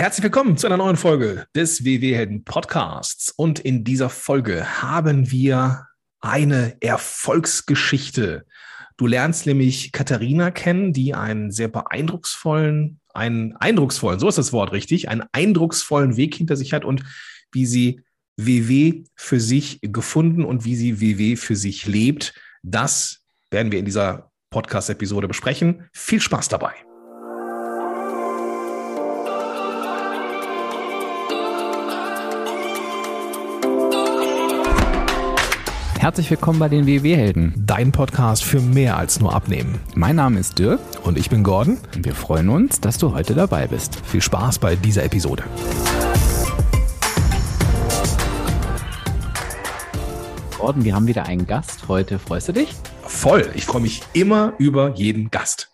Herzlich willkommen zu einer neuen Folge des WW-Helden-Podcasts. Und in dieser Folge haben wir eine Erfolgsgeschichte. Du lernst nämlich Katharina kennen, die einen sehr eindrucksvollen, so ist das Wort richtig, einen eindrucksvollen Weg hinter sich hat und wie sie WW für sich gefunden und wie sie WW für sich lebt. Das werden wir in dieser Podcast-Episode besprechen. Viel Spaß dabei. Herzlich willkommen bei den WW-Helden. Dein Podcast für mehr als nur Abnehmen. Mein Name ist Dirk. Und ich bin Gordon. Und wir freuen uns, dass du heute dabei bist. Viel Spaß bei dieser Episode. Gordon, wir haben wieder einen Gast heute. Freust du dich? Voll. Ich freue mich immer über jeden Gast.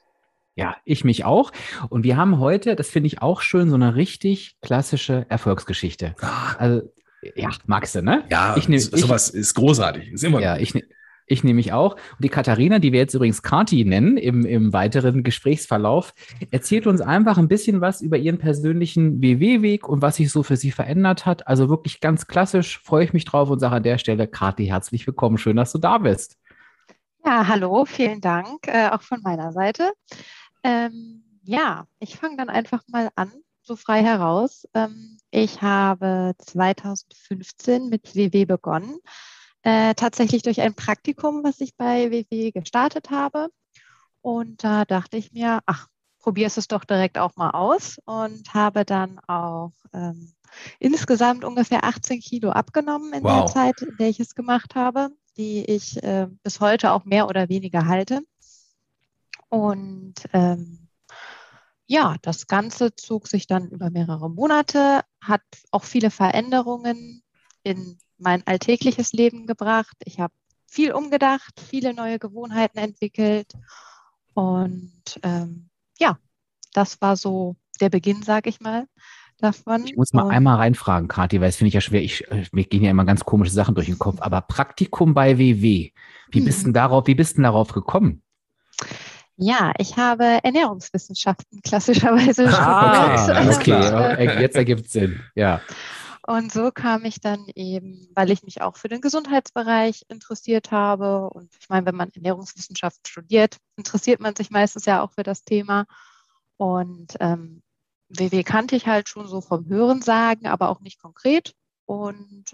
Ja, ich mich auch. Und wir haben heute, das finde ich auch schön, so eine richtig klassische Erfolgsgeschichte. Also ja, magst du, ne? Ja, sowas ist großartig. Ist immer ja, ich nehme mich auch. Und die Katharina, die wir jetzt übrigens Kati nennen, im weiteren Gesprächsverlauf, erzählt uns einfach ein bisschen was über ihren persönlichen WW-Weg und was sich so für sie verändert hat. Also wirklich ganz klassisch, freue ich mich drauf und sage an der Stelle, Kati, herzlich willkommen. Schön, dass du da bist. Ja, hallo, vielen Dank, auch von meiner Seite. Ja, ich fange dann einfach mal an. So frei heraus. Ich habe 2015 mit WW begonnen, tatsächlich durch ein Praktikum, was ich bei WW gestartet habe. Und da dachte ich mir, ach, probierst es doch direkt auch mal aus und habe dann auch insgesamt ungefähr 18 Kilo abgenommen in der Zeit, in der ich es gemacht habe, die ich bis heute auch mehr oder weniger halte. Und ja, das Ganze zog sich dann über mehrere Monate, hat auch viele Veränderungen in mein alltägliches Leben gebracht. Ich habe viel umgedacht, viele neue Gewohnheiten entwickelt und ja, das war so der Beginn, sage ich mal, davon. Ich muss mal einmal reinfragen, Kati, weil das finde ich ja schwer, mir gehen ja immer ganz komische Sachen durch den Kopf, aber Praktikum bei WW, wie bist du darauf gekommen? Ja, ich habe Ernährungswissenschaften klassischerweise studiert. Okay, jetzt ergibt es Sinn. Ja. Und so kam ich dann eben, weil ich mich auch für den Gesundheitsbereich interessiert habe. Und ich meine, wenn man Ernährungswissenschaft studiert, interessiert man sich meistens ja auch für das Thema. Und WW kannte ich halt schon so vom Hörensagen, aber auch nicht konkret. Und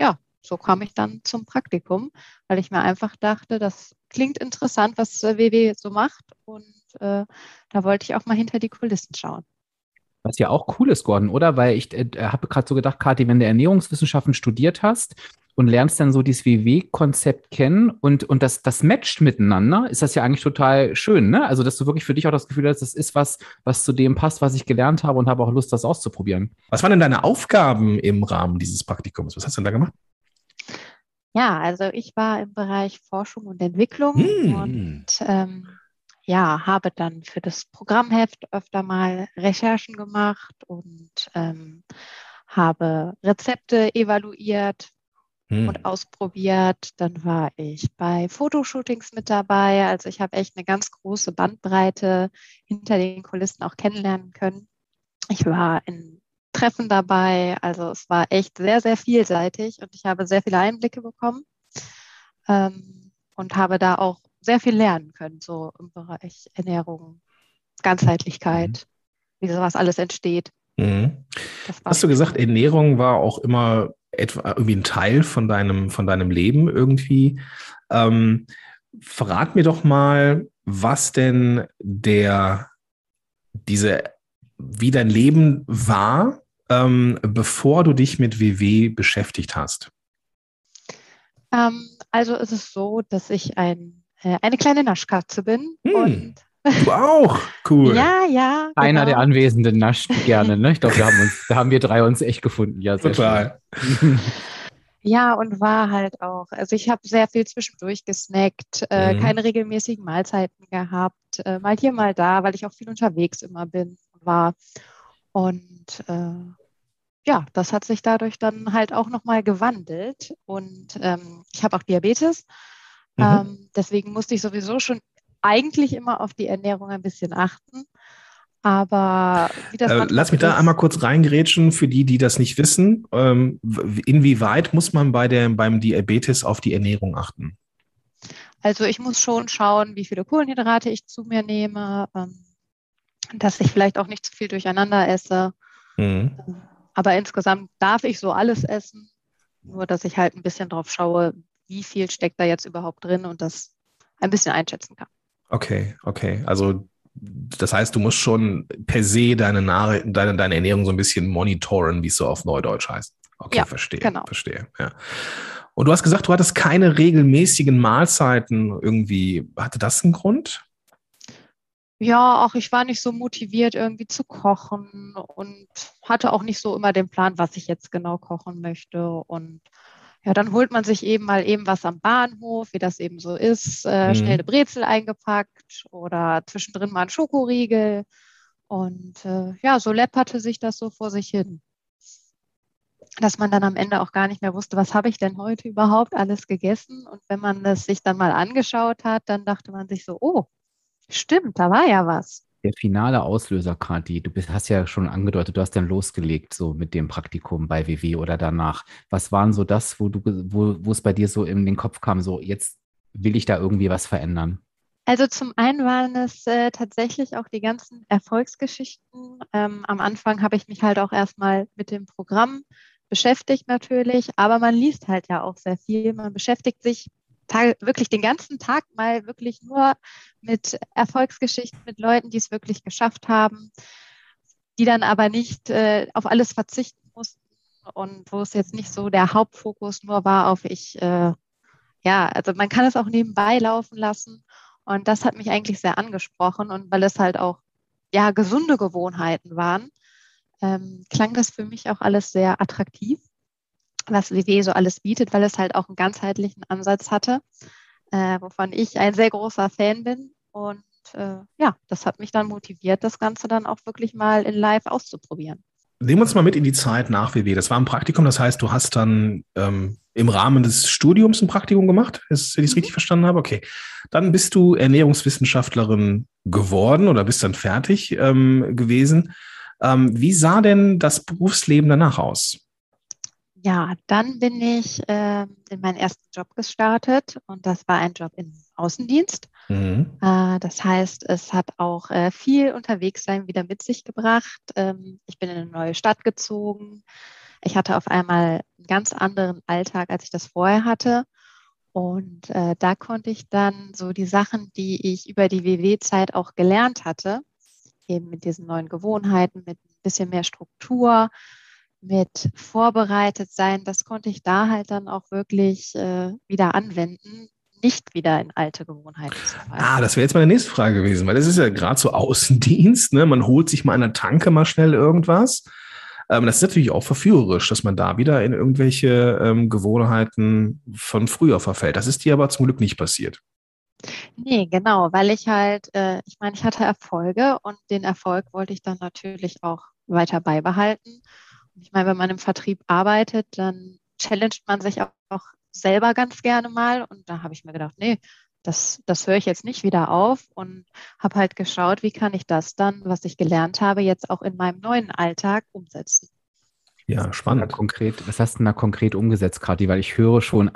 ja. So kam ich dann zum Praktikum, weil ich mir einfach dachte, das klingt interessant, was WW so macht. Und da wollte ich auch mal hinter die Kulissen schauen. Was ja auch cool ist, Gordon, oder? Weil ich habe gerade so gedacht, Kati, wenn du Ernährungswissenschaften studiert hast und lernst dann so dieses WW-Konzept kennen und das matcht miteinander, ist das ja eigentlich total schön, ne? Also, dass du wirklich für dich auch das Gefühl hast, das ist was, was zu dem passt, was ich gelernt habe und habe auch Lust, das auszuprobieren. Was waren denn deine Aufgaben im Rahmen dieses Praktikums? Was hast du denn da gemacht? Ja, also ich war im Bereich Forschung und Entwicklung und ja, habe dann für das Programmheft öfter mal Recherchen gemacht und habe Rezepte evaluiert und ausprobiert. Dann war ich bei Fotoshootings mit dabei. Also ich habe echt eine ganz große Bandbreite hinter den Kulissen auch kennenlernen können. Ich war in Treffen dabei. Also es war echt sehr, sehr vielseitig und ich habe sehr viele Einblicke bekommen und habe da auch sehr viel lernen können, so im Bereich Ernährung, Ganzheitlichkeit, wie sowas alles entsteht. Mhm. Hast du gesagt, Ernährung war auch immer irgendwie ein Teil von deinem Leben irgendwie. Verrat mir doch mal, was denn wie dein Leben war, bevor du dich mit WW beschäftigt hast? Also es ist so, dass ich eine kleine Naschkatze bin. Und du auch? Cool. Ja. Einer der Anwesenden nascht gerne, ne? Ich glaube, da haben wir drei uns echt gefunden. Ja, total. Ja, und war halt auch, also ich habe sehr viel zwischendurch gesnackt, keine regelmäßigen Mahlzeiten gehabt, mal hier, mal da, weil ich auch viel unterwegs immer bin. War. Und ja, das hat sich dadurch dann halt auch nochmal gewandelt. Und ich habe auch Diabetes. Deswegen musste ich sowieso schon eigentlich immer auf die Ernährung ein bisschen achten. Aber wie das lass mich da einmal kurz reingrätschen für die, die das nicht wissen. Inwieweit muss man beim Diabetes auf die Ernährung achten? Also ich muss schon schauen, wie viele Kohlenhydrate ich zu mir nehme, dass ich vielleicht auch nicht zu viel durcheinander esse. Mhm. Aber insgesamt darf ich so alles essen, nur dass ich halt ein bisschen drauf schaue, wie viel steckt da jetzt überhaupt drin und das ein bisschen einschätzen kann. Okay. Also das heißt, du musst schon per se deine Ernährung so ein bisschen monitoren, wie es so auf Neudeutsch heißt. Okay, ja, verstehe. Ja. Und du hast gesagt, du hattest keine regelmäßigen Mahlzeiten irgendwie. Hatte das einen Grund? Ja, auch ich war nicht so motiviert, irgendwie zu kochen und hatte auch nicht so immer den Plan, was ich jetzt genau kochen möchte. Und ja, dann holt man sich eben mal eben was am Bahnhof, wie das eben so ist, schnell eine Brezel eingepackt oder zwischendrin mal ein Schokoriegel. Und ja, so läpperte sich das so vor sich hin, dass man dann am Ende auch gar nicht mehr wusste, was habe ich denn heute überhaupt alles gegessen? Und wenn man das sich dann mal angeschaut hat, dann dachte man sich so, oh, stimmt, da war ja was. Der finale Auslöser, Kati, du hast ja schon angedeutet, du hast dann losgelegt so mit dem Praktikum bei WW oder danach. Was waren so das, wo es bei dir so in den Kopf kam, so jetzt will ich da irgendwie was verändern? Also zum einen waren es tatsächlich auch die ganzen Erfolgsgeschichten. Am Anfang habe ich mich halt auch erstmal mit dem Programm beschäftigt natürlich, aber man liest halt ja auch sehr viel. Man beschäftigt sich wirklich den ganzen Tag mal wirklich nur mit Erfolgsgeschichten, mit Leuten, die es wirklich geschafft haben, die dann aber nicht auf alles verzichten mussten und wo es jetzt nicht so der Hauptfokus nur war auf also man kann es auch nebenbei laufen lassen und das hat mich eigentlich sehr angesprochen und weil es halt auch ja gesunde Gewohnheiten waren, klang das für mich auch alles sehr attraktiv, was WW so alles bietet, weil es halt auch einen ganzheitlichen Ansatz hatte, wovon ich ein sehr großer Fan bin. Und das hat mich dann motiviert, das Ganze dann auch wirklich mal in live auszuprobieren. Nehmen wir uns mal mit in die Zeit nach WW. Das war ein Praktikum, das heißt, du hast dann im Rahmen des Studiums ein Praktikum gemacht, wenn ich es richtig verstanden habe. Okay, dann bist du Ernährungswissenschaftlerin geworden oder bist dann fertig gewesen. Wie sah denn das Berufsleben danach aus? Ja, dann bin ich in meinen ersten Job gestartet und das war ein Job im Außendienst. Mhm. Das heißt, es hat auch viel Unterwegssein wieder mit sich gebracht. Ich bin in eine neue Stadt gezogen. Ich hatte auf einmal einen ganz anderen Alltag, als ich das vorher hatte. Und da konnte ich dann so die Sachen, die ich über die WW-Zeit auch gelernt hatte, eben mit diesen neuen Gewohnheiten, mit ein bisschen mehr Struktur, mit vorbereitet sein, das konnte ich da halt dann auch wirklich wieder anwenden, nicht wieder in alte Gewohnheiten zu fallen. Das wäre jetzt meine nächste Frage gewesen, weil das ist ja gerade so Außendienst, ne? Man holt sich mal an der Tanke mal schnell irgendwas. Das ist natürlich auch verführerisch, dass man da wieder in irgendwelche Gewohnheiten von früher verfällt. Das ist dir aber zum Glück nicht passiert. Nee, genau, weil ich halt, ich hatte Erfolge und den Erfolg wollte ich dann natürlich auch weiter beibehalten. Ich meine, wenn man im Vertrieb arbeitet, dann challenged man sich auch selber ganz gerne mal. Und da habe ich mir gedacht, nee, das höre ich jetzt nicht wieder auf und habe halt geschaut, wie kann ich das dann, was ich gelernt habe, jetzt auch in meinem neuen Alltag umsetzen. Ja, spannend. Was hast du denn da konkret umgesetzt, Kati? Weil ich höre schon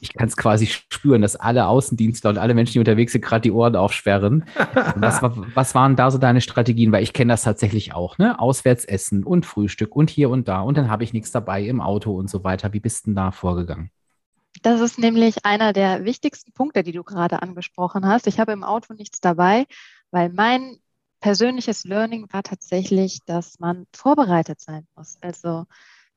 ich kann es quasi spüren, dass alle Außendienstler und alle Menschen, die unterwegs sind, gerade die Ohren aufsperren. Was waren da so deine Strategien? Weil ich kenne das tatsächlich auch, ne? Auswärts essen und Frühstück und hier und da und dann habe ich nichts dabei im Auto und so weiter. Wie bist du denn da vorgegangen? Das ist nämlich einer der wichtigsten Punkte, die du gerade angesprochen hast. Ich habe im Auto nichts dabei, weil mein persönliches Learning war tatsächlich, dass man vorbereitet sein muss. Also,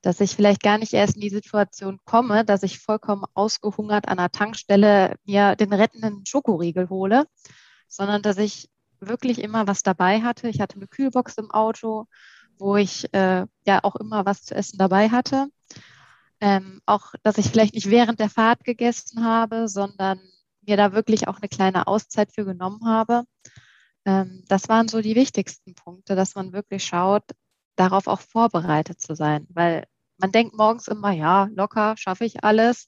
dass ich vielleicht gar nicht erst in die Situation komme, dass ich vollkommen ausgehungert an der Tankstelle mir den rettenden Schokoriegel hole, sondern dass ich wirklich immer was dabei hatte. Ich hatte eine Kühlbox im Auto, wo ich auch immer was zu essen dabei hatte. Auch, dass ich vielleicht nicht während der Fahrt gegessen habe, sondern mir da wirklich auch eine kleine Auszeit für genommen habe. Das waren so die wichtigsten Punkte, dass man wirklich schaut, darauf auch vorbereitet zu sein. Weil man denkt morgens immer, ja, locker, schaffe ich alles.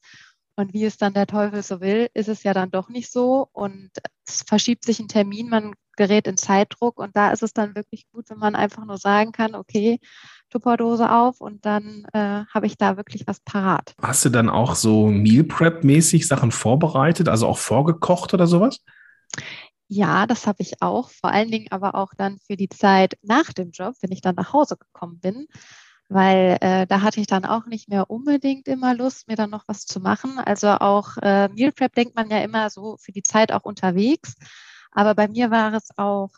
Und wie es dann der Teufel so will, ist es ja dann doch nicht so. Und es verschiebt sich ein Termin, man gerät in Zeitdruck und da ist es dann wirklich gut, wenn man einfach nur sagen kann, okay, Tupperdose auf und dann habe ich da wirklich was parat. Hast du dann auch so Meal Prep-mäßig Sachen vorbereitet, also auch vorgekocht oder sowas? Ja, das habe ich auch, vor allen Dingen aber auch dann für die Zeit nach dem Job, wenn ich dann nach Hause gekommen bin, weil da hatte ich dann auch nicht mehr unbedingt immer Lust, mir dann noch was zu machen. Also auch Meal Prep denkt man ja immer so für die Zeit auch unterwegs, aber bei mir war es auch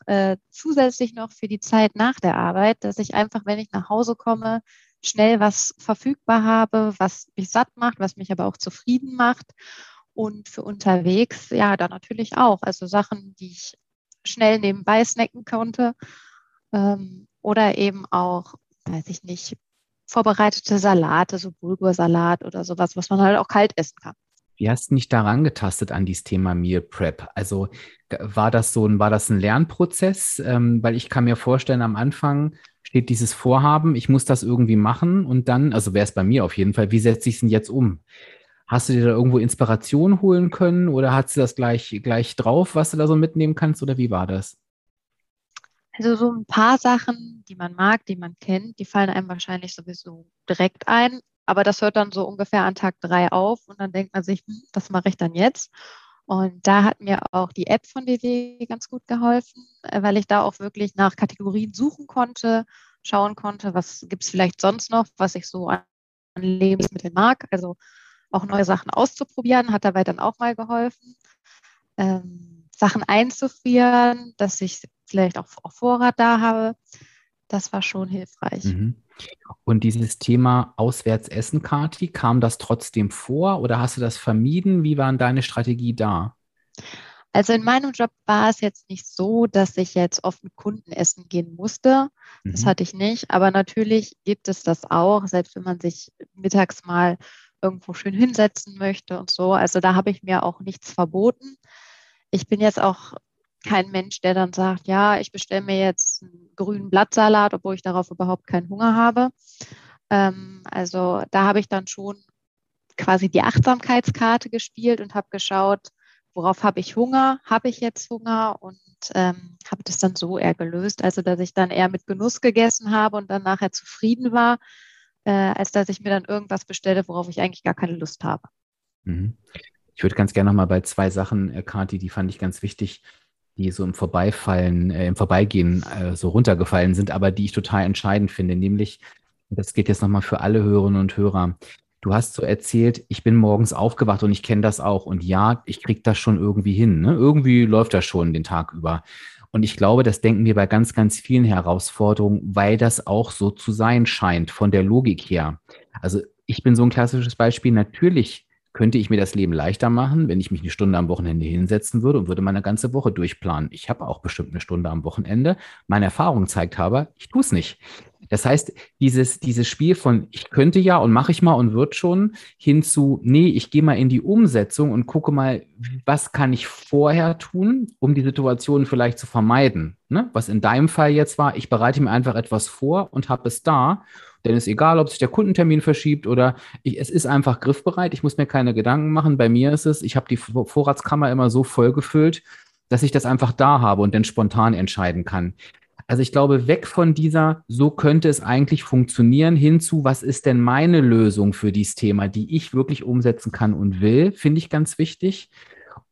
zusätzlich noch für die Zeit nach der Arbeit, dass ich einfach, wenn ich nach Hause komme, schnell was verfügbar habe, was mich satt macht, was mich aber auch zufrieden macht. Und für unterwegs, ja, da natürlich auch. Also Sachen, die ich schnell nebenbei snacken konnte. Oder eben auch, weiß ich nicht, vorbereitete Salate, so Bulgursalat oder sowas, was man halt auch kalt essen kann. Wie hast du dich daran getastet an dieses Thema Meal Prep? Also war das ein Lernprozess? Weil ich kann mir vorstellen, am Anfang steht dieses Vorhaben, ich muss das irgendwie machen und dann, also wäre es bei mir auf jeden Fall, wie setze ich es denn jetzt um? Hast du dir da irgendwo Inspiration holen können oder hast du das gleich drauf, was du da so mitnehmen kannst oder wie war das? Also so ein paar Sachen, die man mag, die man kennt, die fallen einem wahrscheinlich sowieso direkt ein, aber das hört dann so ungefähr an Tag 3 auf und dann denkt man sich, was mache ich dann jetzt? Und da hat mir auch die App von WW ganz gut geholfen, weil ich da auch wirklich nach Kategorien suchen konnte, schauen konnte, was gibt es vielleicht sonst noch, was ich so an Lebensmitteln mag, also auch neue Sachen auszuprobieren, hat dabei dann auch mal geholfen. Sachen einzufrieren, dass ich vielleicht auch auf Vorrat da habe, das war schon hilfreich. Mhm. Und dieses Thema Auswärtsessen, Kati, kam das trotzdem vor oder hast du das vermieden? Wie war deine Strategie da? Also in meinem Job war es jetzt nicht so, dass ich jetzt oft mit Kunden essen gehen musste. Das hatte ich nicht. Aber natürlich gibt es das auch, selbst wenn man sich mittags mal irgendwo schön hinsetzen möchte und so. Also da habe ich mir auch nichts verboten. Ich bin jetzt auch kein Mensch, der dann sagt, ja, ich bestelle mir jetzt einen grünen Blattsalat, obwohl ich darauf überhaupt keinen Hunger habe. Also da habe ich dann schon quasi die Achtsamkeitskarte gespielt und habe geschaut, worauf habe ich Hunger, habe ich jetzt Hunger und habe das dann so eher gelöst. Also dass ich dann eher mit Genuss gegessen habe und dann nachher zufrieden war, als dass ich mir dann irgendwas bestelle, worauf ich eigentlich gar keine Lust habe. Ich würde ganz gerne nochmal bei zwei Sachen, Kati, die fand ich ganz wichtig, die so im Vorbeigehen so runtergefallen sind, aber die ich total entscheidend finde, nämlich, das geht jetzt nochmal für alle Hörerinnen und Hörer, du hast so erzählt, ich bin morgens aufgewacht und ich kenne das auch und ja, ich kriege das schon irgendwie hin, ne? Irgendwie läuft das schon den Tag über. Und ich glaube, das denken wir bei ganz, ganz vielen Herausforderungen, weil das auch so zu sein scheint, von der Logik her. Also ich bin so ein klassisches Beispiel. Natürlich könnte ich mir das Leben leichter machen, wenn ich mich eine Stunde am Wochenende hinsetzen würde und würde meine ganze Woche durchplanen. Ich habe auch bestimmt eine Stunde am Wochenende. Meine Erfahrung zeigt aber, ich tue es nicht. Das heißt, dieses Spiel von ich könnte ja und mache ich mal und wird schon hin zu, nee, ich gehe mal in die Umsetzung und gucke mal, was kann ich vorher tun, um die Situation vielleicht zu vermeiden. Ne? Was in deinem Fall jetzt war, ich bereite mir einfach etwas vor und habe es da. Denn es ist egal, ob sich der Kundentermin verschiebt oder es ist einfach griffbereit. Ich muss mir keine Gedanken machen. Bei mir ist es, ich habe die Vorratskammer immer so vollgefüllt, dass ich das einfach da habe und dann spontan entscheiden kann. Also ich glaube, weg von dieser, so könnte es eigentlich funktionieren, hinzu, was ist denn meine Lösung für dieses Thema, die ich wirklich umsetzen kann und will, finde ich ganz wichtig.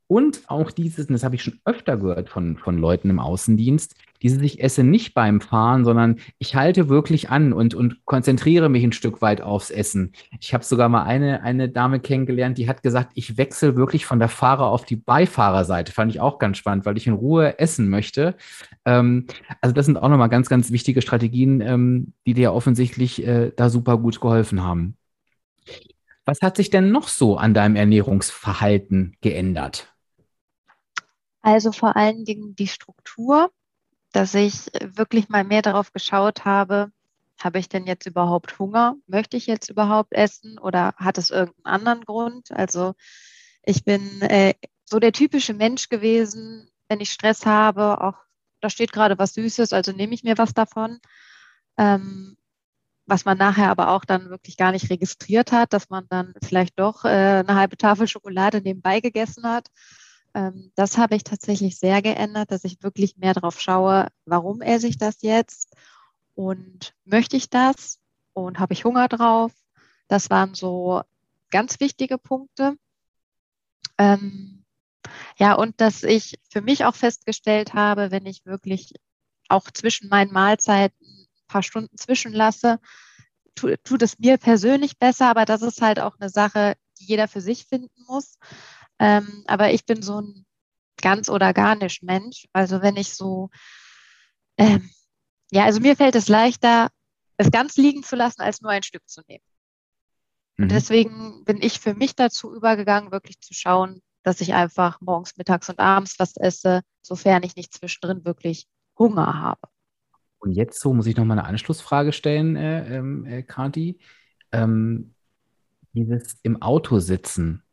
Und auch dieses, und das habe ich schon öfter gehört von Leuten im Außendienst, dieses, ich esse nicht beim Fahren, sondern ich halte wirklich an und konzentriere mich ein Stück weit aufs Essen. Ich habe sogar mal eine Dame kennengelernt, die hat gesagt, ich wechsle wirklich von der Fahrer- auf die Beifahrerseite. Fand ich auch ganz spannend, weil ich in Ruhe essen möchte. Also das sind auch nochmal ganz, ganz wichtige Strategien, die dir offensichtlich da super gut geholfen haben. Was hat sich denn noch so an deinem Ernährungsverhalten geändert? Also vor allen Dingen die Struktur, dass ich wirklich mal mehr darauf geschaut habe, habe ich denn jetzt überhaupt Hunger? Möchte ich jetzt überhaupt essen oder hat es irgendeinen anderen Grund? Also ich bin so der typische Mensch gewesen, wenn ich Stress habe, auch da steht gerade was Süßes, also nehme ich mir was davon. Was man nachher aber auch dann wirklich gar nicht registriert hat, dass man dann vielleicht doch eine halbe Tafel Schokolade nebenbei gegessen hat. Das habe ich tatsächlich sehr geändert, dass ich wirklich mehr drauf schaue, warum esse ich das jetzt und möchte ich das und habe ich Hunger drauf. Das waren so ganz wichtige Punkte. Ja, und dass ich für mich auch festgestellt habe, wenn ich wirklich auch zwischen meinen Mahlzeiten ein paar Stunden zwischenlasse, tut es mir persönlich besser, aber das ist halt auch eine Sache, die jeder für sich finden muss. Aber ich bin so ein ganz oder gar nicht Mensch. Also wenn ich so, also mir fällt es leichter, es ganz liegen zu lassen, als nur ein Stück zu nehmen. Mhm. Und deswegen bin ich für mich dazu übergegangen, wirklich zu schauen, dass ich einfach morgens, mittags und abends was esse, sofern ich nicht zwischendrin wirklich Hunger habe. Und jetzt so muss ich nochmal eine Anschlussfrage stellen, Kati. Dieses im Auto sitzen,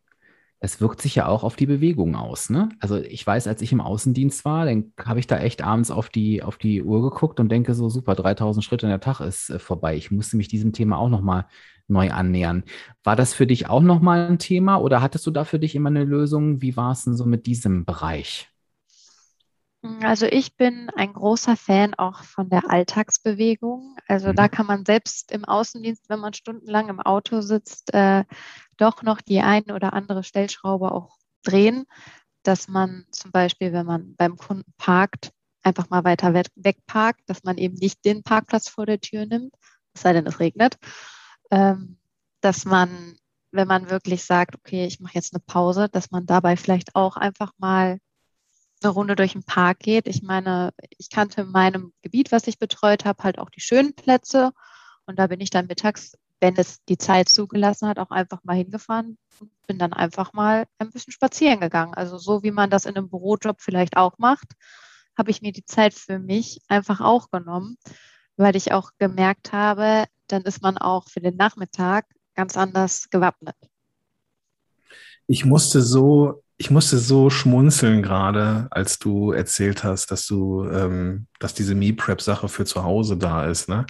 das wirkt sich ja auch auf die Bewegung aus, ne? Also ich weiß, als ich im Außendienst war, dann habe ich da echt abends auf die Uhr geguckt und denke so, super, 3000 Schritte in der Tag ist vorbei. Ich musste mich diesem Thema auch nochmal neu annähern. War das für dich auch nochmal ein Thema oder hattest du da für dich immer eine Lösung? Wie war es denn so mit diesem Bereich? Also ich bin ein großer Fan auch von der Alltagsbewegung. Also da kann man selbst im Außendienst, wenn man stundenlang im Auto sitzt, doch noch die eine oder andere Stellschraube auch drehen, dass man zum Beispiel, wenn man beim Kunden parkt, einfach mal weiter wegparkt, dass man eben nicht den Parkplatz vor der Tür nimmt, es sei denn, es regnet, dass man, wenn man wirklich sagt, okay, ich mache jetzt eine Pause, dass man dabei vielleicht auch einfach mal eine Runde durch den Park geht. Ich meine, ich kannte in meinem Gebiet, was ich betreut habe, halt auch die schönen Plätze und da bin ich dann mittags, wenn es die Zeit zugelassen hat, auch einfach mal hingefahren und bin dann einfach mal ein bisschen spazieren gegangen. Also so, wie man das in einem Bürojob vielleicht auch macht, habe ich mir die Zeit für mich einfach auch genommen, weil ich auch gemerkt habe, dann ist man auch für den Nachmittag ganz anders gewappnet. Ich musste so schmunzeln gerade, als du erzählt hast, dass du, dass diese Meal-Prep-Sache für zu Hause da ist. Ne?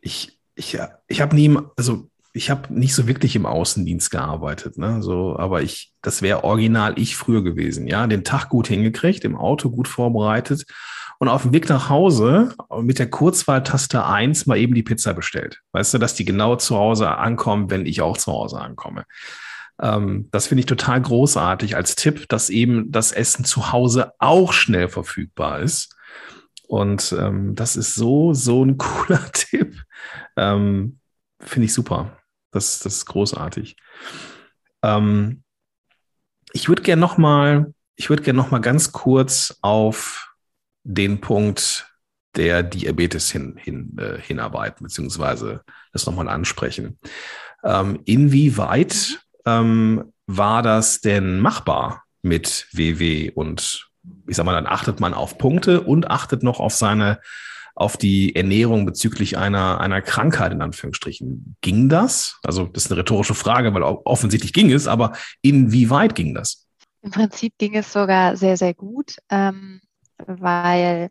Ich habe nicht so wirklich im Außendienst gearbeitet, ne? So, aber das wäre original ich früher gewesen. Ja, den Tag gut hingekriegt, im Auto gut vorbereitet und auf dem Weg nach Hause mit der Kurzwahltaste 1 mal eben die Pizza bestellt. Weißt du, dass die genau zu Hause ankommen, wenn ich auch zu Hause ankomme. Das finde ich total großartig als Tipp, dass eben das Essen zu Hause auch schnell verfügbar ist. Und das ist so ein cooler Tipp. Finde ich super. Das ist großartig. Ich würde gerne noch mal ganz kurz auf den Punkt der Diabetes hinarbeiten, beziehungsweise das nochmal ansprechen. Inwieweit war das denn machbar mit WW? Und ich sag mal, dann achtet man auf Punkte und achtet noch auf die Ernährung bezüglich einer Krankheit, in Anführungsstrichen. Ging das? Also das ist eine rhetorische Frage, weil offensichtlich ging es, aber inwieweit ging das? Im Prinzip ging es sogar sehr, sehr gut, weil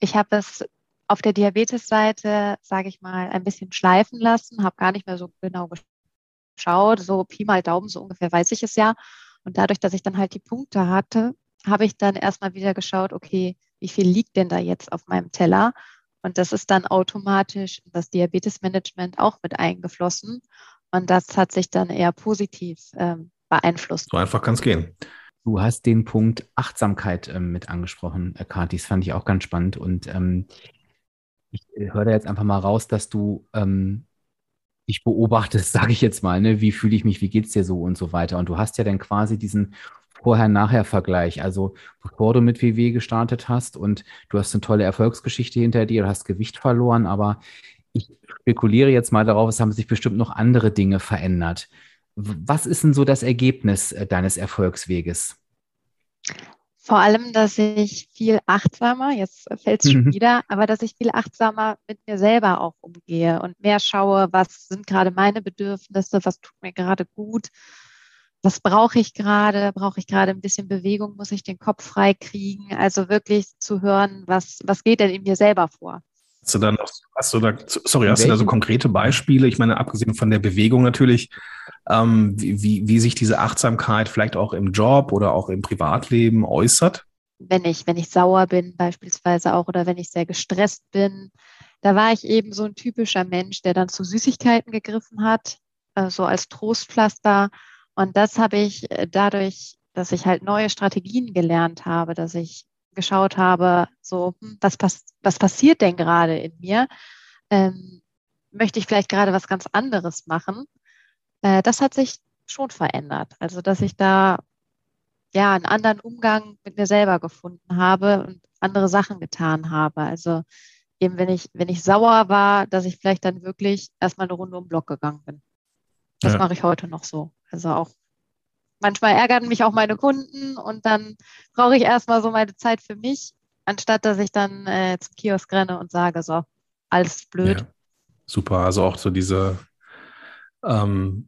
ich habe es auf der Diabetes-Seite, sage ich mal, ein bisschen schleifen lassen, habe gar nicht mehr so genau geschaut, so Pi mal Daumen, so ungefähr weiß ich es ja. Und dadurch, dass ich dann halt die Punkte hatte, habe ich dann erstmal wieder geschaut, okay, wie viel liegt denn da jetzt auf meinem Teller? Und das ist dann automatisch in das Diabetesmanagement auch mit eingeflossen. Und das hat sich dann eher positiv beeinflusst. So einfach kann es gehen. Du hast den Punkt Achtsamkeit mit angesprochen, Kati. Das fand ich auch ganz spannend. Und ich höre da jetzt einfach mal raus, dass du dich beobachtest, sage ich jetzt mal, ne? Wie fühle ich mich, wie geht's dir so und so weiter. Und du hast ja dann quasi diesen Vorher-Nachher-Vergleich. Also bevor du mit WW gestartet hast und du hast eine tolle Erfolgsgeschichte hinter dir, du hast Gewicht verloren, aber ich spekuliere jetzt mal darauf, es haben sich bestimmt noch andere Dinge verändert. Was ist denn so das Ergebnis deines Erfolgsweges? Vor allem, dass ich viel achtsamer, jetzt fällt es schon wieder, aber dass ich viel achtsamer mit mir selber auch umgehe und mehr schaue, was sind gerade meine Bedürfnisse, was tut mir gerade gut, was brauche ich gerade? Brauche ich gerade ein bisschen Bewegung? Muss ich den Kopf frei kriegen? Also wirklich zu hören, was geht denn in mir selber vor? Hast du da so konkrete Beispiele? Ich meine, abgesehen von der Bewegung natürlich, wie sich diese Achtsamkeit vielleicht auch im Job oder auch im Privatleben äußert? Wenn ich sauer bin beispielsweise auch oder wenn ich sehr gestresst bin, da war ich eben so ein typischer Mensch, der dann zu Süßigkeiten gegriffen hat, so als Trostpflaster. Und das habe ich dadurch, dass ich halt neue Strategien gelernt habe, dass ich geschaut habe, so was passiert denn gerade in mir? Möchte ich vielleicht gerade was ganz anderes machen? Das hat sich schon verändert. Also, dass ich da ja einen anderen Umgang mit mir selber gefunden habe und andere Sachen getan habe. Also eben, wenn ich sauer war, dass ich vielleicht dann wirklich erstmal eine Runde um den Block gegangen bin. Das mache ich heute noch so. Also auch manchmal ärgern mich auch meine Kunden und dann brauche ich erstmal so meine Zeit für mich, anstatt dass ich dann zum Kiosk renne und sage, so, alles blöd. Ja, super, also auch so diese,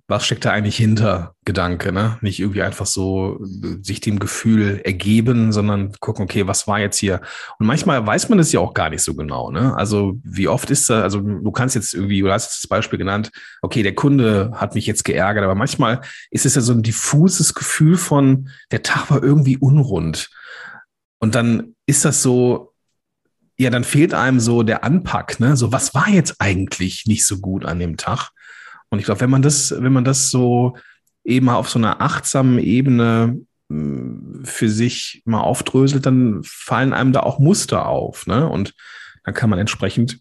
was steckt da eigentlich hinter Gedanke, ne? Nicht irgendwie einfach so sich dem Gefühl ergeben, sondern gucken, okay, was war jetzt hier? Und manchmal weiß man das ja auch gar nicht so genau, ne? Also wie oft ist da, also du kannst jetzt irgendwie, du hast jetzt das Beispiel genannt, okay, der Kunde hat mich jetzt geärgert, aber manchmal ist es ja so ein diffuses Gefühl von, der Tag war irgendwie unrund. Und dann ist das so, ja, dann fehlt einem so der Anpack, ne? So, was war jetzt eigentlich nicht so gut an dem Tag? Und ich glaube, wenn man das so eben auf so einer achtsamen Ebene für sich mal aufdröselt, dann fallen einem da auch Muster auf, ne? Und dann kann man entsprechend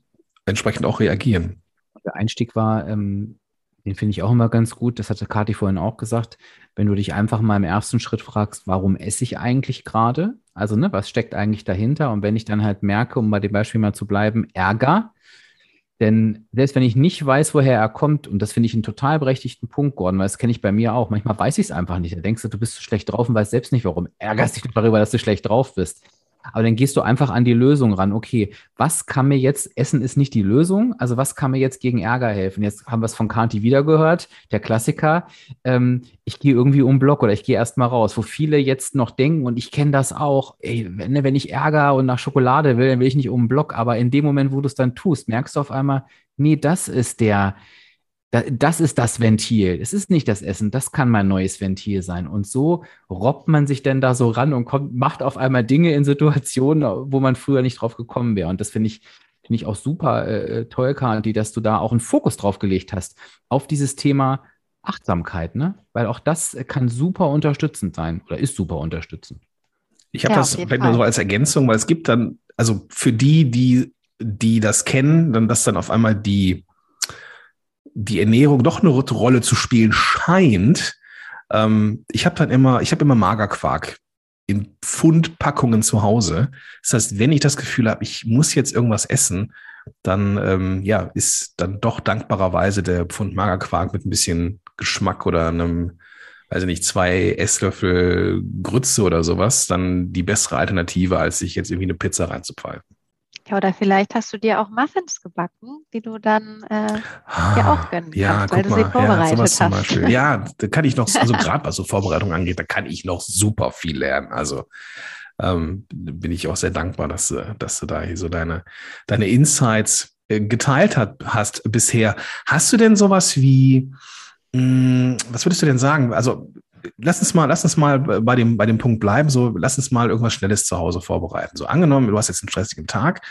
auch reagieren. Der Einstieg war, den finde ich auch immer ganz gut, das hatte Kati vorhin auch gesagt, wenn du dich einfach mal im ersten Schritt fragst, warum esse ich eigentlich gerade? Also, ne, was steckt eigentlich dahinter? Und wenn ich dann halt merke, um bei dem Beispiel mal zu bleiben, Ärger. Denn selbst wenn ich nicht weiß, woher er kommt, und das finde ich einen total berechtigten Punkt, Gordon, weil das kenne ich bei mir auch, manchmal weiß ich es einfach nicht. Da denkst du, du bist so schlecht drauf und weißt selbst nicht, warum. Ärgerst dich darüber, dass du schlecht drauf bist. Aber dann gehst du einfach an die Lösung ran. Okay, was kann mir jetzt, Essen ist nicht die Lösung, also was kann mir jetzt gegen Ärger helfen? Jetzt haben wir es von Kati wieder gehört, der Klassiker. Ich gehe irgendwie um den Block oder ich gehe erstmal raus, wo viele jetzt noch denken, und ich kenne das auch, ey, wenn ich Ärger und nach Schokolade will, dann will ich nicht um den Block. Aber in dem Moment, wo du es dann tust, merkst du auf einmal, nee, das ist das Ventil. Es ist nicht das Essen, das kann mein neues Ventil sein. Und so robbt man sich denn da so ran und macht auf einmal Dinge in Situationen, wo man früher nicht drauf gekommen wäre. Und das finde ich auch super toll, Kati, dass du da auch einen Fokus drauf gelegt hast, auf dieses Thema Achtsamkeit, ne? Weil auch das kann super unterstützend sein oder ist super unterstützend. Ich habe das vielleicht nur so als Ergänzung, weil es gibt dann, also für die das kennen, dann dass dann auf einmal die Ernährung doch eine Rolle zu spielen scheint. Ich habe immer Magerquark in Pfundpackungen zu Hause. Das heißt, wenn ich das Gefühl habe, ich muss jetzt irgendwas essen, dann ist dann doch dankbarerweise der Pfund Magerquark mit ein bisschen Geschmack oder einem, weiß ich nicht, 2 Esslöffel Grütze oder sowas, dann die bessere Alternative, als sich jetzt irgendwie eine Pizza reinzupfeifen. Ja, oder vielleicht hast du dir auch Muffins gebacken, die du dann dir auch gönnen kannst, weil du sie vorbereitet hast. Zum Beispiel. Ja, da kann ich noch, also gerade was so Vorbereitung angeht, da kann ich noch super viel lernen. Also bin ich auch sehr dankbar, dass du da hier so deine Insights geteilt hast bisher. Hast du denn sowas wie, was würdest du denn sagen? Also Lass uns mal bei dem Punkt bleiben, so lass uns mal irgendwas Schnelles zu Hause vorbereiten. So angenommen, du hast jetzt einen stressigen Tag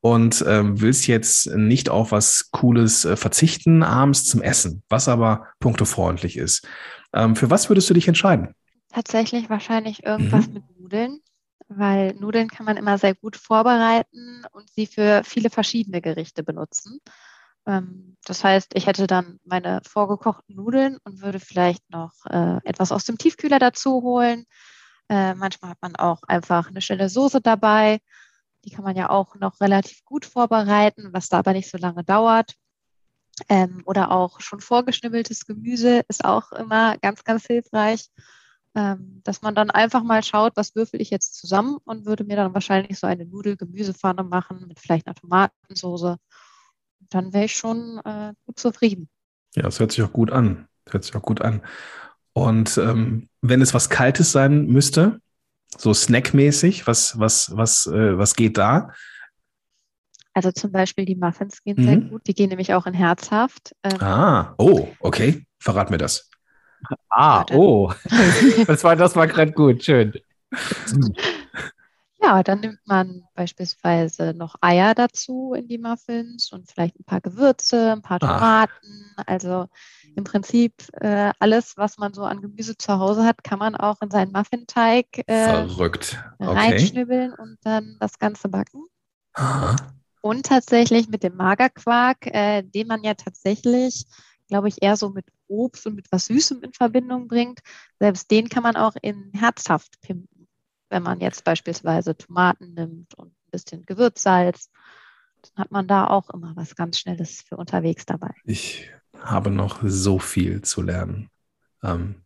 und willst jetzt nicht auf was Cooles verzichten abends zum Essen, was aber punktefreundlich ist. Für was würdest du dich entscheiden? Tatsächlich wahrscheinlich irgendwas mit Nudeln, weil Nudeln kann man immer sehr gut vorbereiten und sie für viele verschiedene Gerichte benutzen. Das heißt, ich hätte dann meine vorgekochten Nudeln und würde vielleicht noch etwas aus dem Tiefkühler dazu holen. Manchmal hat man auch einfach eine schnelle Soße dabei. Die kann man ja auch noch relativ gut vorbereiten, was da aber nicht so lange dauert. Oder auch schon vorgeschnibbeltes Gemüse ist auch immer ganz, ganz hilfreich. Dass man dann einfach mal schaut, was würfel ich jetzt zusammen, und würde mir dann wahrscheinlich so eine Nudel-Gemüsepfanne machen mit vielleicht einer Tomatensoße. Dann wäre ich schon gut zufrieden. Ja, das hört sich auch gut an. Und wenn es was Kaltes sein müsste, so snackmäßig, was geht da? Also zum Beispiel die Muffins gehen sehr gut. Die gehen nämlich auch in herzhaft. Okay. Verrat mir das. Ah, ja, oh. Das war gerade gut, schön. Ja, dann nimmt man beispielsweise noch Eier dazu in die Muffins und vielleicht ein paar Gewürze, ein paar Tomaten. Also im Prinzip alles, was man so an Gemüse zu Hause hat, kann man auch in seinen Muffinteig reinschnibbeln und dann das Ganze backen. Aha. Und tatsächlich mit dem Magerquark, den man ja tatsächlich, glaube ich, eher so mit Obst und mit was Süßem in Verbindung bringt, selbst den kann man auch in herzhaft pimpen, wenn man jetzt beispielsweise Tomaten nimmt und ein bisschen Gewürzsalz, dann hat man da auch immer was ganz Schnelles für unterwegs dabei. Ich habe noch so viel zu lernen.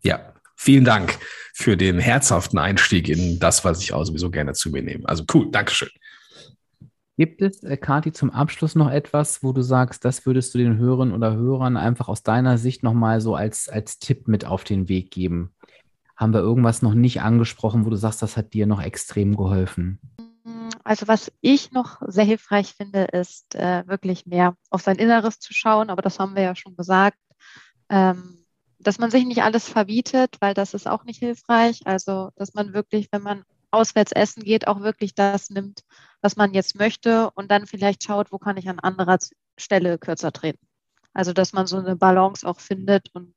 Ja, vielen Dank für den herzhaften Einstieg in das, was ich auch sowieso gerne zu mir nehme. Also cool, Dankeschön. Gibt es, Kati, zum Abschluss noch etwas, wo du sagst, das würdest du den Hörerinnen oder Hörern einfach aus deiner Sicht nochmal so als Tipp mit auf den Weg geben? Haben wir irgendwas noch nicht angesprochen, wo du sagst, das hat dir noch extrem geholfen? Also was ich noch sehr hilfreich finde, ist wirklich mehr auf sein Inneres zu schauen, aber das haben wir ja schon gesagt, dass man sich nicht alles verbietet, weil das ist auch nicht hilfreich. Also dass man wirklich, wenn man auswärts essen geht, auch wirklich das nimmt, was man jetzt möchte und dann vielleicht schaut, wo kann ich an anderer Stelle kürzer treten. Also, dass man so eine Balance auch findet und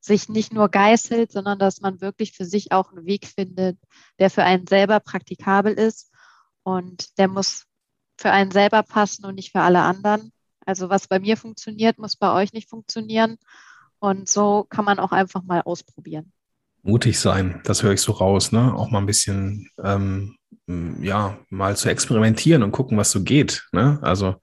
sich nicht nur geißelt, sondern dass man wirklich für sich auch einen Weg findet, der für einen selber praktikabel ist und der muss für einen selber passen und nicht für alle anderen. Also, was bei mir funktioniert, muss bei euch nicht funktionieren und so kann man auch einfach mal ausprobieren. Mutig sein, das höre ich so raus, ne? Auch mal ein bisschen, mal zu experimentieren und gucken, was so geht, ne? Also,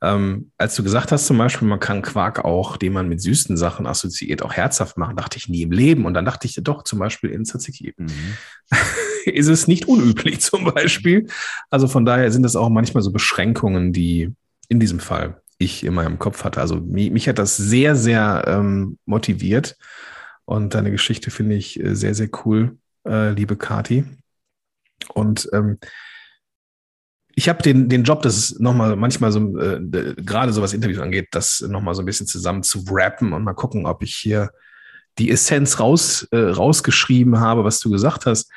als du gesagt hast zum Beispiel, man kann Quark auch, den man mit süßen Sachen assoziiert, auch herzhaft machen, dachte ich nie im Leben. Und dann dachte ich doch zum Beispiel in Tzatziki. Mhm. Ist es nicht unüblich zum Beispiel. Also von daher sind das auch manchmal so Beschränkungen, die in diesem Fall ich in meinem Kopf hatte. Also mich hat das sehr, sehr motiviert. Und deine Geschichte finde ich sehr, sehr cool, liebe Kati. Und ich habe den Job, das ist nochmal manchmal so, gerade so was Interviews angeht, das nochmal so ein bisschen zusammen zu wrappen und mal gucken, ob ich hier die Essenz rausgeschrieben habe, was du gesagt hast.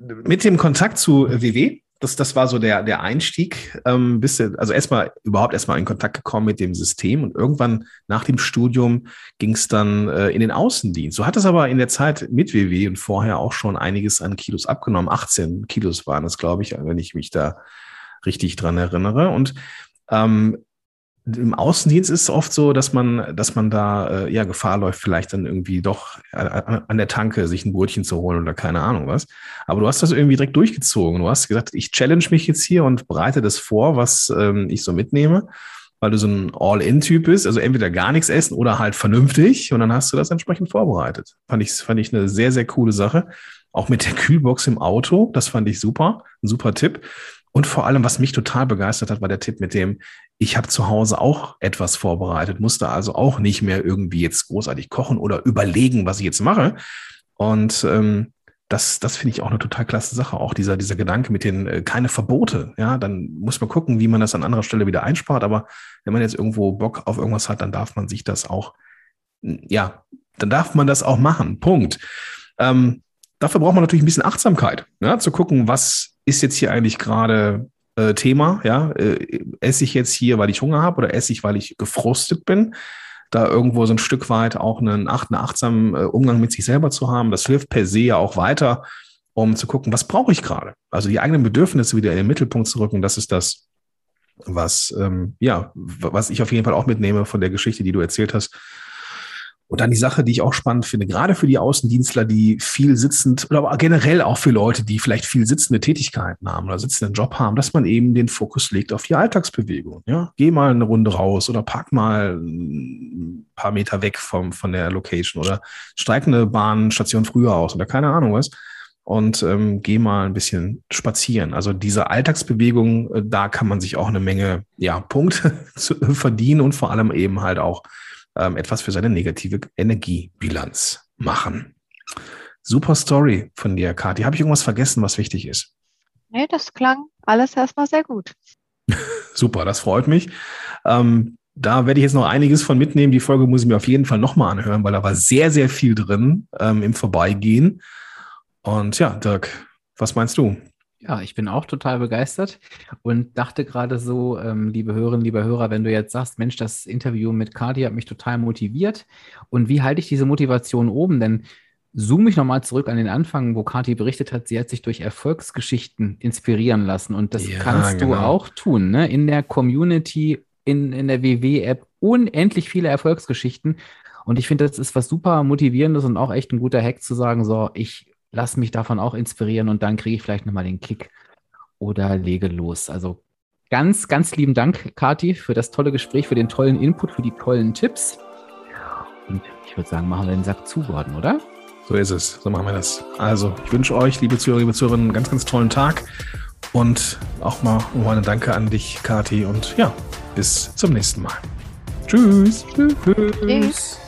Mit dem Kontakt zu WW, das war so der Einstieg. Also überhaupt erstmal in Kontakt gekommen mit dem System und irgendwann nach dem Studium ging es dann in den Außendienst. Du hattest aber in der Zeit mit WW und vorher auch schon einiges an Kilos abgenommen. 18 Kilos waren es, glaube ich, wenn ich mich da richtig dran erinnere. Und im Außendienst ist es oft so, dass man da Gefahr läuft, vielleicht dann irgendwie doch an der Tanke sich ein Brötchen zu holen oder keine Ahnung was. Aber du hast das irgendwie direkt durchgezogen. Du hast gesagt, ich challenge mich jetzt hier und bereite das vor, was ich so mitnehme, weil du so ein All-In-Typ bist. Also entweder gar nichts essen oder halt vernünftig. Und dann hast du das entsprechend vorbereitet. Fand ich eine sehr, sehr coole Sache. Auch mit der Kühlbox im Auto. Das fand ich super. Ein super Tipp. Und vor allem, was mich total begeistert hat, war der Tipp mit dem, ich habe zu Hause auch etwas vorbereitet, musste also auch nicht mehr irgendwie jetzt großartig kochen oder überlegen, was ich jetzt mache. Und das finde ich auch eine total klasse Sache, auch dieser Gedanke mit den keine Verbote. Ja, dann muss man gucken, wie man das an anderer Stelle wieder einspart. Aber wenn man jetzt irgendwo Bock auf irgendwas hat, dann darf man sich das auch, machen. Punkt. Dafür braucht man natürlich ein bisschen Achtsamkeit, ja, zu gucken, was ist jetzt hier eigentlich gerade Thema, ja, esse ich jetzt hier, weil ich Hunger habe oder esse ich, weil ich gefrustet bin, da irgendwo so ein Stück weit auch einen achtsamen Umgang mit sich selber zu haben, das hilft per se ja auch weiter, um zu gucken, was brauche ich gerade, also die eigenen Bedürfnisse wieder in den Mittelpunkt zu rücken, das ist das, was ich auf jeden Fall auch mitnehme von der Geschichte, die du erzählt hast. Und dann die Sache, die ich auch spannend finde, gerade für die Außendienstler, die viel sitzend oder aber generell auch für Leute, die vielleicht viel sitzende Tätigkeiten haben oder sitzenden Job haben, dass man eben den Fokus legt auf die Alltagsbewegung. Ja? Geh mal eine Runde raus oder park mal ein paar Meter weg von der Location oder steig eine Bahnstation früher aus oder keine Ahnung was und geh mal ein bisschen spazieren. Also diese Alltagsbewegung, da kann man sich auch eine Menge Punkte verdienen und vor allem eben halt auch etwas für seine negative Energiebilanz machen. Super Story von dir, Kati. Habe ich irgendwas vergessen, was wichtig ist? Nee, das klang alles erstmal sehr gut. Super, das freut mich. Da werde ich jetzt noch einiges von mitnehmen. Die Folge muss ich mir auf jeden Fall nochmal anhören, weil da war sehr, sehr viel drin im Vorbeigehen. Und ja, Dirk, was meinst du? Ja, ich bin auch total begeistert und dachte gerade so, liebe Hörerinnen, lieber Hörer, wenn du jetzt sagst, Mensch, das Interview mit Kati hat mich total motiviert. Und wie halte ich diese Motivation oben? Denn zoome ich nochmal zurück an den Anfang, wo Kati berichtet hat, sie hat sich durch Erfolgsgeschichten inspirieren lassen. Und das kannst du auch tun, ne? In der Community, in der WW-App unendlich viele Erfolgsgeschichten. Und ich finde, das ist was super Motivierendes und auch echt ein guter Hack zu sagen, so, ich lasse mich davon auch inspirieren und dann kriege ich vielleicht nochmal den Kick oder lege los. Also ganz, ganz lieben Dank, Kati, für das tolle Gespräch, für den tollen Input, für die tollen Tipps. Und ich würde sagen, machen wir den Sack zu, Gordon, oder? So ist es, so machen wir das. Also ich wünsche euch, liebe Zuhörer, liebe Zuhörerinnen, einen ganz, ganz tollen Tag. Und auch mal ein Danke an dich, Kati. Und ja, bis zum nächsten Mal. Tschüss. Tschüss.